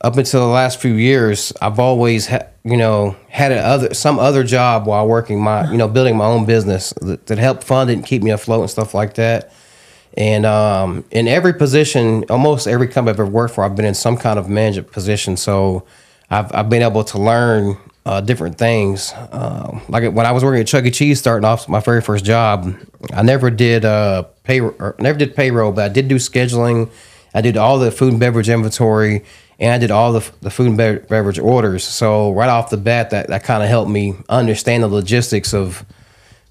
up until the last few years, I've always, ha- you know, had a other some other job while working my, you know, building my own business that, that helped fund it and keep me afloat and stuff like that. And um, in every position, almost every company I've ever worked for, I've been in some kind of management position. So I've I've been able to learn uh, different things. Uh, like when I was working at Chuck E. Cheese, starting off my very first job, I never did uh pay or never did payroll, but I did do scheduling. I did all the food and beverage inventory, and I did all the the food and beverage orders. So right off the bat, that, that kind of helped me understand the logistics of,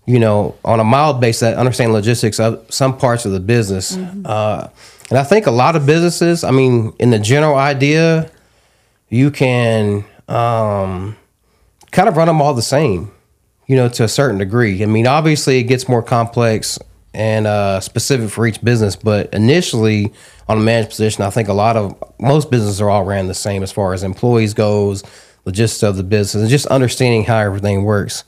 you know, on a mild basis, I understand logistics of some parts of the business. Mm-hmm. Uh, and I think a lot of businesses, I mean, in the general idea, you can um, kind of run them all the same, you know, to a certain degree. I mean, obviously, it gets more complex and uh, specific for each business, but initially on a managed position, I think a lot of most businesses are all ran the same as far as employees goes, logistics of the business, and just understanding how everything works.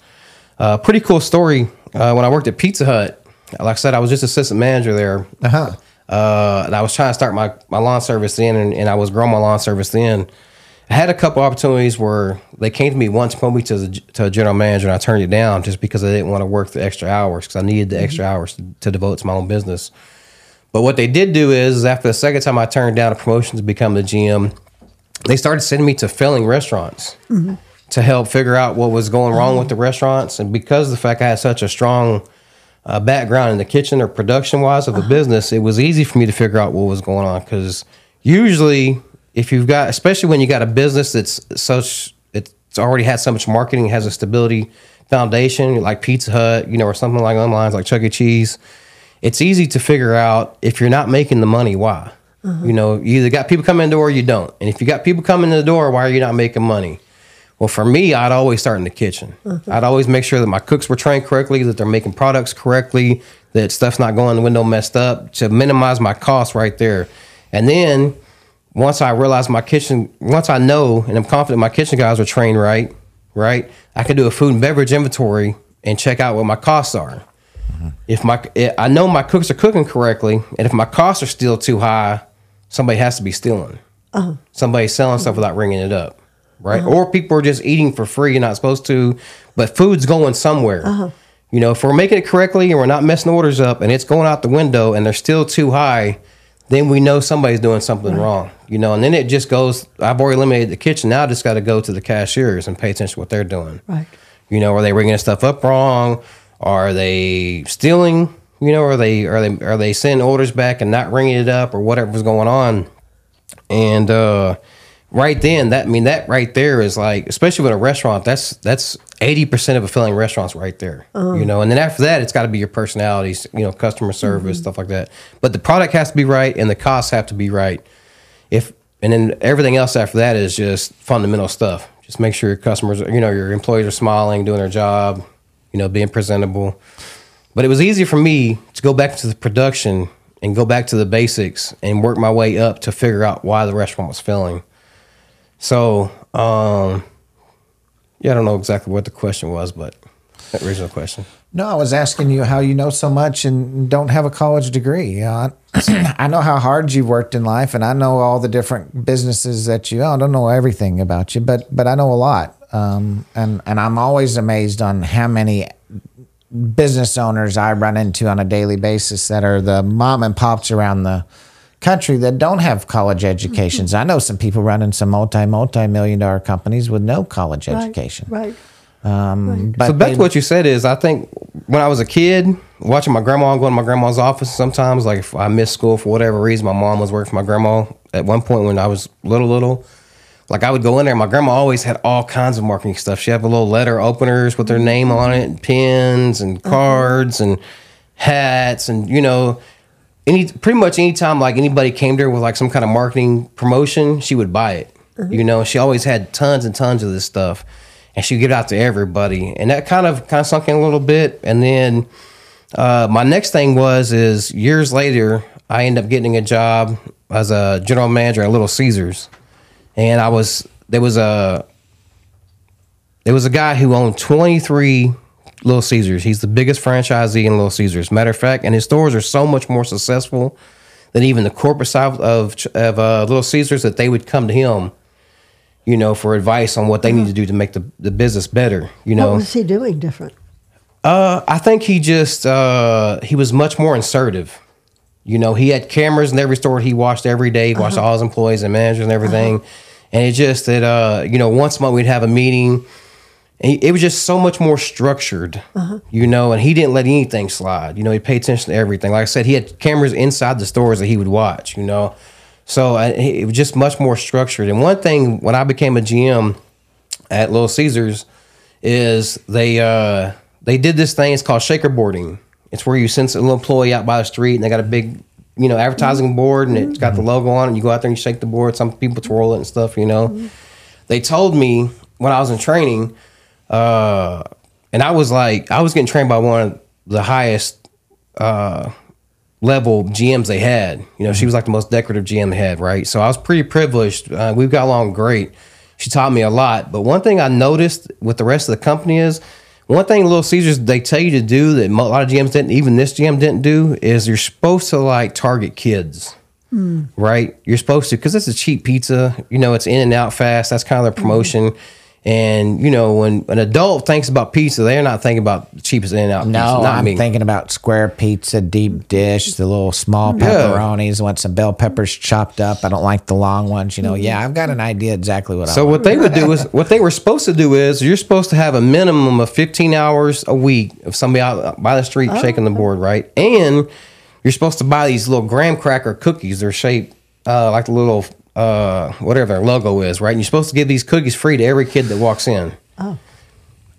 Uh, pretty cool story. Uh, when I worked at Pizza Hut, like I said, I was just assistant manager there, uh-huh. uh, and I was trying to start my, my lawn service then, and, and I was growing my lawn service then. I had a couple opportunities where they came to me once, promoted me to, the, to a general manager, and I turned it down just because I didn't want to work the extra hours because I needed the extra hours to, to devote to my own business. But what they did do is after the second time I turned down a promotion to become the G M, they started sending me to failing restaurants mm-hmm. to help figure out what was going wrong mm-hmm. with the restaurants. And because of the fact I had such a strong uh, background in the kitchen or production-wise of the uh-huh. business, it was easy for me to figure out what was going on because usually... If you've got, especially when you got a business that's such, it's already had so much marketing, has a stability foundation like Pizza Hut, you know, or something like online, like Chuck E. Cheese, it's easy to figure out if you're not making the money, why? Mm-hmm. You know, you either got people coming in the door or you don't. And if you got people coming in the door, why are you not making money? Well, for me, I'd always start in the kitchen. Mm-hmm. I'd always make sure that my cooks were trained correctly, that they're making products correctly, that stuff's not going in the window messed up to minimize my costs right there. And then... Once I realize my kitchen, once I know and I'm confident my kitchen guys are trained right, right, I can do a food and beverage inventory and check out what my costs are. Mm-hmm. If my, if I know my cooks are cooking correctly, and if my costs are still too high, somebody has to be stealing. Uh-huh. Somebody's selling stuff without ringing it up, right? Uh-huh. Or people are just eating for free, you're not supposed to, but food's going somewhere. Uh-huh. You know, if we're making it correctly and we're not messing orders up and it's going out the window and they're still too high, then we know somebody's doing something right. wrong, you know, and then it just goes, I've already eliminated the kitchen. Now I just got to go to the cashiers and pay attention to what they're doing. Right. You know, are they ringing stuff up wrong? Are they stealing? You know, are they, are they, are they sending orders back and not ringing it up or whatever's going on? And, uh, right then that, I mean, that right there is like, especially with a restaurant, that's, that's eighty percent of a filling restaurants right there, uh-huh. you know, and then after that, it's got to be your personalities, you know, customer service, mm-hmm. stuff like that. But the product has to be right and the costs have to be right. If, and then everything else after that is just fundamental stuff. Just make sure your customers, you know, your employees are smiling, doing their job, you know, being presentable. But it was easy for me to go back to the production and go back to the basics and work my way up to figure out why the restaurant was failing. So, um, yeah, I don't know exactly what the question was, but that original question. No, I was asking you how you know so much and don't have a college degree. Uh, I know how hard you've worked in life, and I know all the different businesses that you own. I don't know everything about you, but but I know a lot. Um, and, and I'm always amazed on how many business owners I run into on a daily basis that are the mom and pops around the country that don't have college educations. I know some people running some multi multi million dollar companies with no college right, education. Right. Um, right. But so back to what you said is, I think when I was a kid, watching my grandma and going to my grandma's office sometimes, like if I missed school for whatever reason, my mom was working for my grandma at one point when I was little little. Like I would go in there, and my grandma always had all kinds of marketing stuff. She had the little letter openers with her name on it, and pins and cards mm-hmm. and hats, and you know. Any pretty much any time like anybody came to her with like some kind of marketing promotion, she would buy it. Mm-hmm. You know, she always had tons and tons of this stuff, and she'd give it out to everybody. And that kind of kind of sunk in a little bit. And then uh, my next thing was is years later, I ended up getting a job as a general manager at Little Caesars, and I was there was a there was a guy who owned twenty-three. Little Caesars. He's the biggest franchisee in Little Caesars. Matter of fact, and his stores are so much more successful than even the corporate side of of uh, Little Caesars that they would come to him you know, for advice on what they need to do to make the, the business better, you know. What was he doing different? Uh, I think he just, uh, he was much more assertive. You know, he had cameras in every store he watched every day. He watched uh-huh. all his employees and managers and everything. Uh-huh. And it just that, uh, you know, once a month we'd have a meeting. And it was just so much more structured, uh-huh. you know, and he didn't let anything slide. You know, he paid attention to everything. Like I said, he had cameras inside the stores that he would watch, you know. So I, it was just much more structured. And one thing, when I became a G M at Little Caesars, is they uh, they did this thing. It's called shaker boarding. It's where you send a little employee out by the street, and they got a big, you know, advertising mm-hmm. board, and it's got the logo on it. And you go out there and you shake the board. Some people twirl it and stuff, you know. Mm-hmm. They told me when I was in training, uh, and I was like, I was getting trained by one of the highest uh level G Ms they had, you know. She was like the most decorative G M they had, right? So I was pretty privileged. Uh, we've got along great. She taught me a lot. But one thing I noticed with the rest of the company is one thing Little Caesars, they tell you to do that a lot of G Ms didn't, even this G M didn't do, is you're supposed to like target kids, mm. right? You're supposed to, because it's a cheap pizza, you know, it's in and out fast. That's kind of their promotion. Mm-hmm. And, you know, when an adult thinks about pizza, they're not thinking about the cheapest in-and-out no, pizza. No, I'm me. thinking about square pizza, deep dish, the little small pepperonis. Yeah. I want some bell peppers chopped up. I don't like the long ones. You know, yeah, I've got an idea exactly what so I want. So what they would do is, what they were supposed to do is, you're supposed to have a minimum of fifteen hours a week of somebody out by the street oh. shaking the board, right? And you're supposed to buy these little graham cracker cookies. They're shaped uh, like the little... uh whatever their logo is, right? And you're supposed to give these cookies free to every kid that walks in. Oh.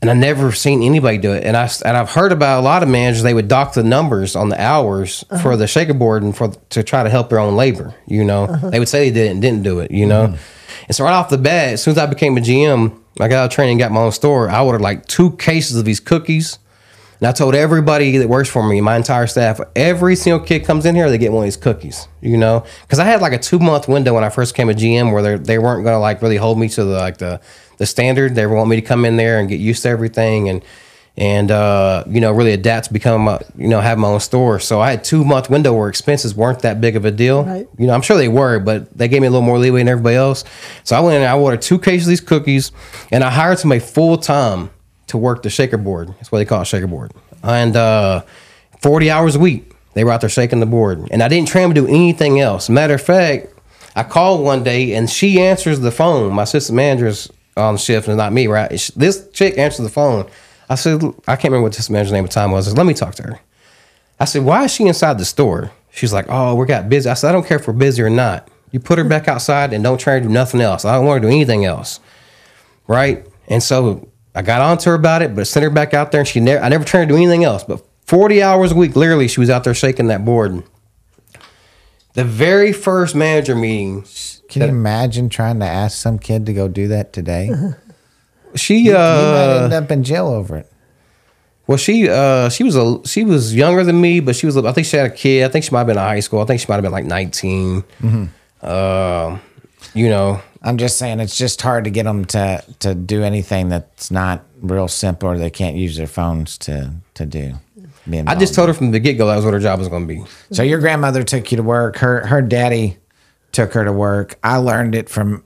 And I never seen anybody do it. And I and I've heard about a lot of managers, they would dock the numbers on the hours uh-huh. for the shaker board and for to try to help their own labor, you know. Uh-huh. They would say they did it and didn't do it, you know. Mm. And so right off the bat, as soon as I became a G M, I got out of training and got my own store, I ordered like two cases of these cookies. And I told everybody that works for me, my entire staff, every single kid comes in here, they get one of these cookies, you know? Because I had like a two-month window when I first came a G M where they weren't going to like really hold me to the, like the, the standard. They want me to come in there and get used to everything and, and uh, you know, really adapt to become, a, you know, have my own store. So I had a two-month window where expenses weren't that big of a deal. Right. You know, I'm sure they were, but they gave me a little more leeway than everybody else. So I went in and I ordered two cases of these cookies, and I hired somebody full-time to work the shaker board. That's what they call it, shaker board. And uh, forty hours a week, they were out there shaking the board. And I didn't train them to do anything else. Matter of fact, I called one day, and she answers the phone. My assistant manager's on shift, and not me, right? This chick answers the phone. I said, I can't remember what this manager's name at the time was. I said, let me talk to her. I said, why is she inside the store? She's like, oh, we got busy. I said, I don't care if we're busy or not. You put her back outside and don't try to do nothing else. I don't want her to do anything else, right? And so I got on to her about it, but sent her back out there, and she never, I never trained her to do anything else. But forty hours a week, literally, she was out there shaking that board. The very first manager meeting. Can that, you imagine trying to ask some kid to go do that today? She you, uh, you might end up in jail over it. Well, she uh, she was a she was younger than me, but she was. I think she had a kid. I think she might have been in high school. I think she might have been like nineteen. Mm-hmm. Uh, you know. I'm just saying it's just hard to get them to, to do anything that's not real simple or they can't use their phones to, to do. I just told her from the get-go that was what her job was going to be. So your grandmother took you to work. Her her daddy took her to work. I learned it from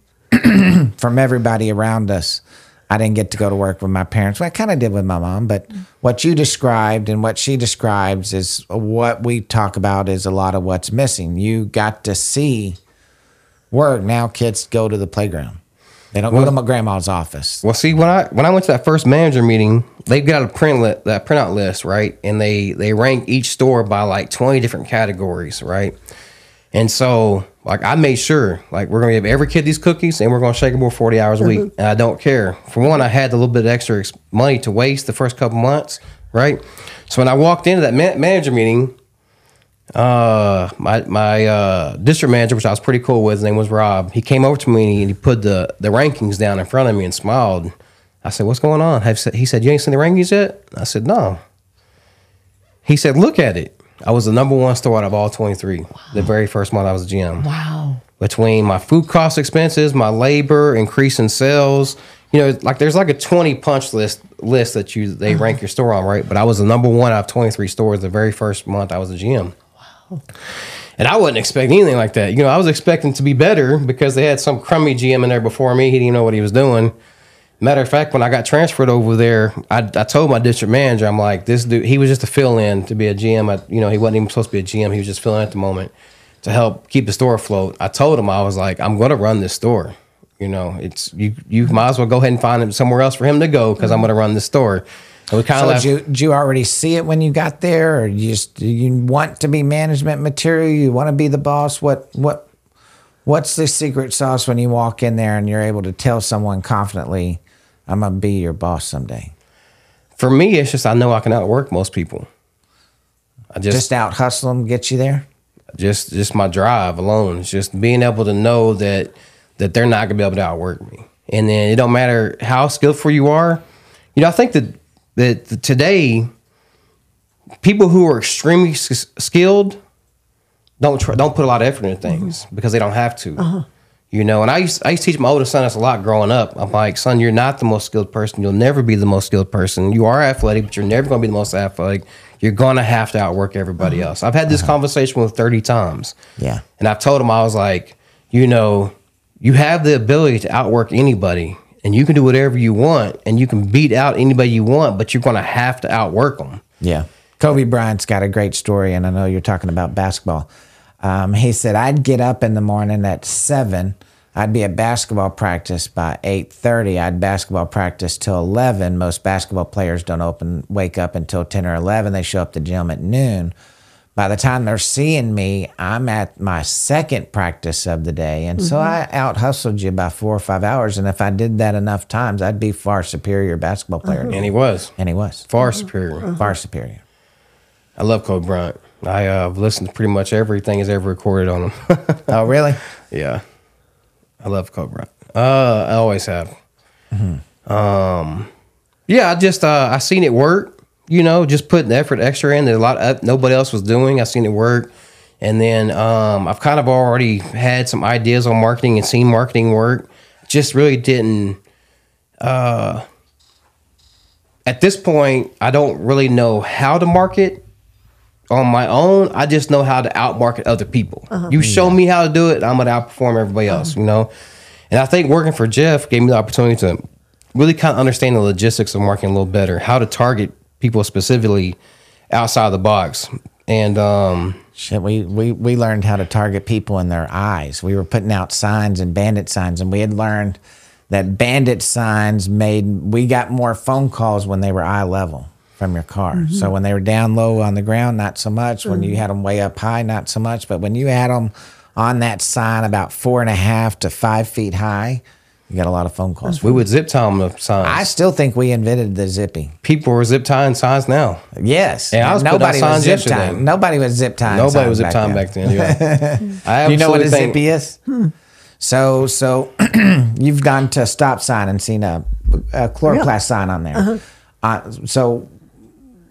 from everybody around us. I didn't get to go to work with my parents. Well, I kind of did with my mom, but what you described and what she describes is what we talk about is a lot of what's missing. You got to see work. Now kids go to the playground. They don't well, go to my grandma's office. Well, see, when I when I went to that first manager meeting, they've got a print li- that printout list, right? And they they rank each store by like twenty different categories, right? And so, like, I made sure, like, we're gonna give every kid these cookies, and we're gonna shake them for forty hours a mm-hmm. week. And I don't care. For one, I had a little bit of extra money to waste the first couple months, right? So when I walked into that ma- manager meeting. Uh, my my uh, district manager, which I was pretty cool with, his name was Rob. He came over to me and he put the, the rankings down in front of me and smiled. I said, "What's going on?" Have, he said, "You ain't seen the rankings yet?" I said, "No." He said, "Look at it." I was the number one store out of all twenty-three. Wow. The very first month I was a G M. Wow. Between my food cost expenses, my labor, increase in sales, you know, like there's like a twenty punch list list that you they mm-hmm. rank your store on, right? But I was the number one out of twenty-three stores the very first month I was a G M. And And I wasn't expecting anything like that. You know, I was expecting to be better because they had some crummy G M in there before me. He didn't know what he was doing. Matter of fact, when I got transferred over there, I, I told my district manager, I'm like, this dude, he was just a fill-in to be a G M. I, you know, he wasn't even supposed to be a G M. He was just filling at the moment to help keep the store afloat. I told him, I was like, I'm going to run this store. You know, it's you you might as well go ahead and find him somewhere else for him to go because I'm going to run this store. So, did you, did you already see it when you got there, or you just you want to be management material? You want to be the boss? What what what's the secret sauce when you walk in there and you're able to tell someone confidently, I'm going to be your boss someday? For me, it's just I know I can outwork most people. I just, just out hustle them, get you there. Just just my drive alone. It's just being able to know that that they're not going to be able to outwork me, and then it don't matter how skillful you are. You know, I think that. That today, people who are extremely s- skilled don't tr- don't put a lot of effort into things mm-hmm. because they don't have to, uh-huh. you know. And I used I used to teach my older son this a lot growing up. I'm like, son, you're not the most skilled person. You'll never be the most skilled person. You are athletic, but you're never going to be the most athletic. You're going to have to outwork everybody uh-huh. else. I've had this uh-huh. conversation with thirty times. Yeah, and I've told him, I was like, you know, you have the ability to outwork anybody. And you can do whatever you want, and you can beat out anybody you want, but you're going to have to outwork them. Yeah. Kobe Bryant's got a great story, and I know you're talking about basketball. Um, he said, I'd get up in the morning at seven. I'd be at basketball practice by eight thirty. I'd basketball practice till eleven. Most basketball players don't open wake up until ten or eleven. They show up to the gym at noon. By the time they're seeing me, I'm at my second practice of the day. And mm-hmm. so I out-hustled you by four or five hours. And if I did that enough times, I'd be far superior basketball player. Uh-huh. And he was. And he was. Far uh-huh. superior. Uh-huh. Far superior. I love Kobe Bryant. I, uh, I've listened to pretty much everything he's ever recorded on him. Oh, really? Yeah. I love Kobe Bryant. Uh, I always have. Mm-hmm. Um, yeah, I just, uh, I seen it work. You know, just putting the effort extra in that a lot of nobody else was doing. I've seen it work. And then um, I've kind of already had some ideas on marketing and seen marketing work. Just really didn't. Uh, at this point, I don't really know how to market on my own. I just know how to outmarket other people. Uh-huh. You show me how to do it, I'm going to outperform everybody else, uh-huh. you know. And I think working for Jeff gave me the opportunity to really kind of understand the logistics of marketing a little better, how to target people specifically outside the box. And um shit, we, we we learned how to target people in their eyes. We were putting out signs and bandit signs, and we had learned that bandit signs made we got more phone calls when they were eye level from your car. Mm-hmm. So when they were down low on the ground, not so much. Mm-hmm. When you had them way up high, not so much. But when you had them on that sign about four and a half to five feet high, you got a lot of phone calls. We would zip tie the signs. I still think we invented the zipping. People were zip tying signs now. Yes. And, and I was nobody was zip tying. Nobody was zip tying. Nobody was zip tying back then. Back then. I you know what a think- zippy is? Hmm. So, so you've gone to a stop sign and seen a, a chloroplast yeah. sign on there. Uh-huh. Uh, so,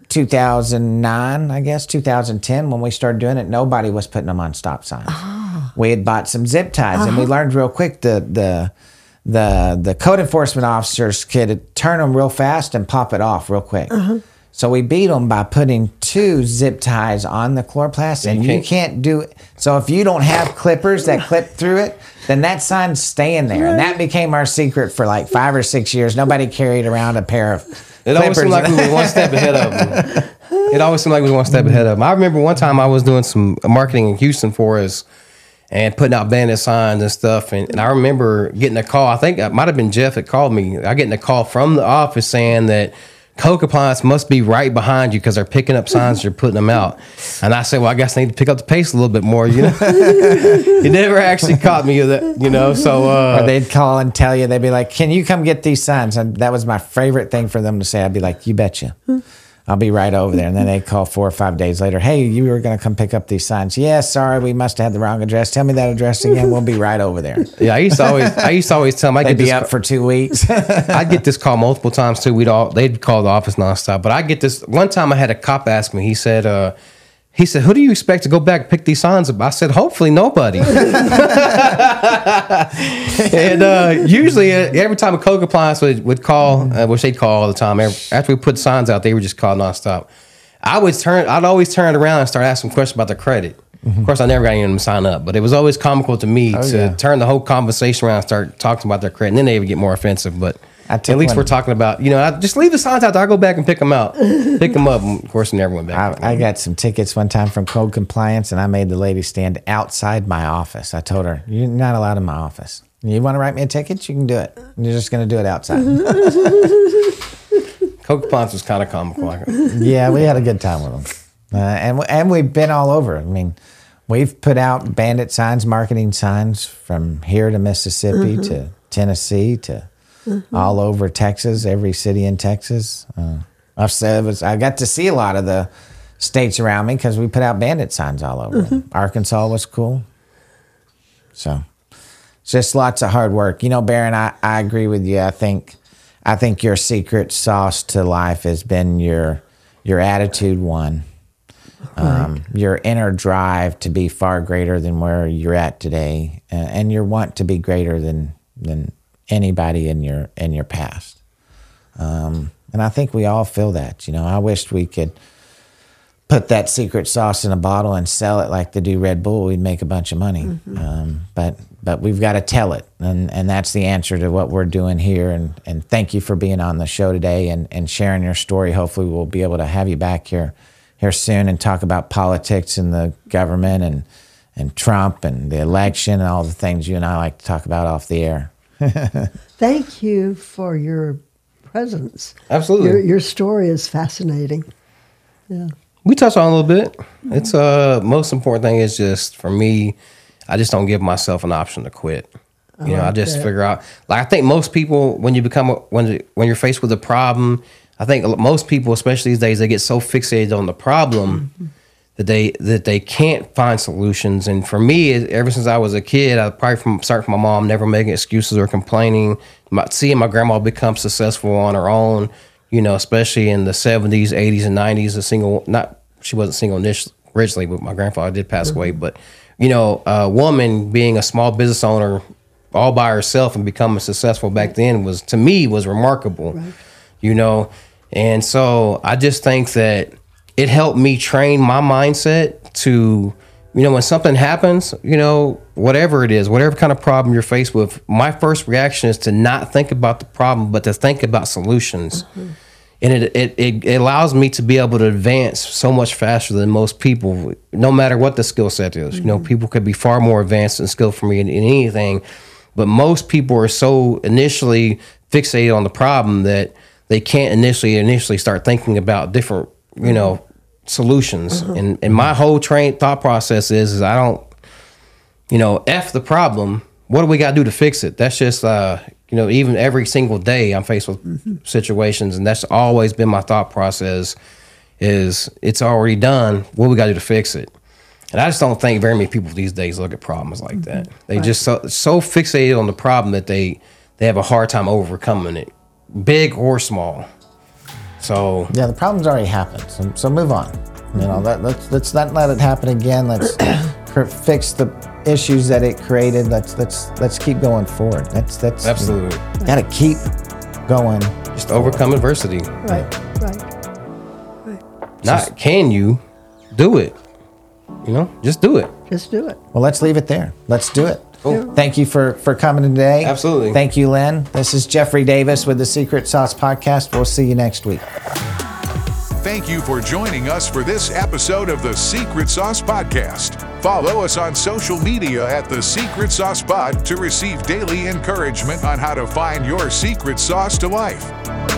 two thousand nine, I guess two thousand ten, when we started doing it, nobody was putting them on stop signs. Oh. We had bought some zip ties, uh-huh. and we learned real quick the the. The the code enforcement officers could turn them real fast and pop it off real quick. Uh-huh. So we beat them by putting two zip ties on the chloroplast, and you can't do it. So if you don't have clippers that clip through it, then that sign's staying there. And that became our secret for like five or six years. Nobody carried around a pair of clippers. It always seemed like we were one step ahead of them. It always seemed like we were one step ahead of them. I remember one time I was doing some marketing in Houston for us, and putting out bandit signs and stuff. And, and I remember getting a call. I think it might have been Jeff that called me. I getting a call from the office saying that code compliance must be right behind you because they're picking up signs you're putting them out. And I said, well, I guess I need to pick up the pace a little bit more, you know. It never actually caught me, that, you know. So uh, or they'd call and tell you. They'd be like, can you come get these signs? And that was my favorite thing for them to say. I'd be like, you betcha. I'll be right over there. And then they call four or five days later. Hey, you were going to come pick up these signs. Yeah, sorry, we must have had the wrong address. Tell me that address again. We'll be right over there. Yeah, I used to always, I used to always tell them. I'd they'd get be up ca- for two weeks. I'd get this call multiple times too. We'd all they'd call the office nonstop. But I get this one time. I had a cop ask me. He said, uh, he said, who do you expect to go back and pick these signs up? I said, hopefully nobody. And uh, usually, uh, every time a code compliance would, would call, uh, which they'd call all the time, every, after we put signs out, they would just call nonstop. I would turn, I'd always turn around and start asking questions about their credit. Mm-hmm. Of course, I never got any of them to sign up, but it was always comical to me oh, to yeah. turn the whole conversation around and start talking about their credit, and then they would get more offensive. But at least one. we're talking about, you know, I just leave the signs out there. I go back and pick them out, pick them up. And of course, I never went back. I, I got some tickets one time from Code Compliance, and I made the lady stand outside my office. I told her, "You're not allowed in my office. You want to write me a ticket? You can do it. You're just going to do it outside." Code Compliance was kind of comical. Yeah, we had a good time with them. Uh, and and we've been all over. I mean, we've put out bandit signs, marketing signs from here to Mississippi mm-hmm. to Tennessee to mm-hmm. all over Texas, every city in Texas. Uh, I've said was, I got to see a lot of the states around me because we put out bandit signs all over. Mm-hmm. Arkansas was cool. So just lots of hard work. You know, Baron, I, I agree with you. I think I think your secret sauce to life has been your your attitude one. Um, your inner drive to be far greater than where you're at today, uh, and your want to be greater than than anybody in your in your past. Um, and I think we all feel that. You know, I wished we could put that secret sauce in a bottle and sell it like they do Red Bull. We'd make a bunch of money. Mm-hmm. Um, but but we've got to tell it, and and that's the answer to what we're doing here. And and thank you for being on the show today and and sharing your story. Hopefully, we'll be able to have you back here. here soon and talk about politics and the government and and Trump and the election and all the things you and I like to talk about off the air. Thank you for your presence. Absolutely. Your, your story is fascinating. Yeah. We touched on a little bit. It's uh most important thing is just for me, I just don't give myself an option to quit. You I know, like I just that. figure out like I think most people when you become a, when when you're faced with a problem, I think most people, especially these days, they get so fixated on the problem mm-hmm. that they that they can't find solutions. And for me, ever since I was a kid, I probably from starting from my mom, never making excuses or complaining, my, seeing my grandma become successful on her own, you know, especially in the seventies, eighties, and nineties. A single, not she wasn't single originally, but my grandfather did pass mm-hmm. away. But you know, a woman being a small business owner all by herself and becoming successful back then was to me was remarkable. Right. You know, and so I just think that it helped me train my mindset to, you know, when something happens, you know, whatever it is, whatever kind of problem you're faced with, my first reaction is to not think about the problem, but to think about solutions. Mm-hmm. And it, it, it allows me to be able to advance so much faster than most people, no matter what the skill set is. Mm-hmm. You know, people could be far more advanced and skilled for me in, in anything. But most people are so initially fixated on the problem that they can't initially initially start thinking about different, you know, solutions. Mm-hmm. And and my whole train thought process is, is I don't, you know, F the problem. What do we got to do to fix it? That's just, uh, you know, even every single day I'm faced with mm-hmm. situations. And that's always been my thought process is it's already done. What do we got to do to fix it? And I just don't think very many people these days look at problems like mm-hmm. that. They right. just so, so fixated on the problem that they, they have a hard time overcoming it. Big or small, so yeah, the problem's already happened. So, so move on. You know, that, let's let's not let it happen again. Let's fix the issues that it created. Let's let's let's keep going forward. That's that's absolutely you know, gotta keep going. Just forward. Overcome adversity. Right, right, right. Not can you do it? You know, just do it. Just do it. Well, let's leave it there. Let's do it. Cool. Thank you for, for coming today. Absolutely. Thank you, Lynn. This is Jeffrey Davis with the Secret Sauce Podcast. We'll see you next week. Thank you for joining us for this episode of the Secret Sauce Podcast. Follow us on social media at the Secret Sauce Pod to receive daily encouragement on how to find your secret sauce to life.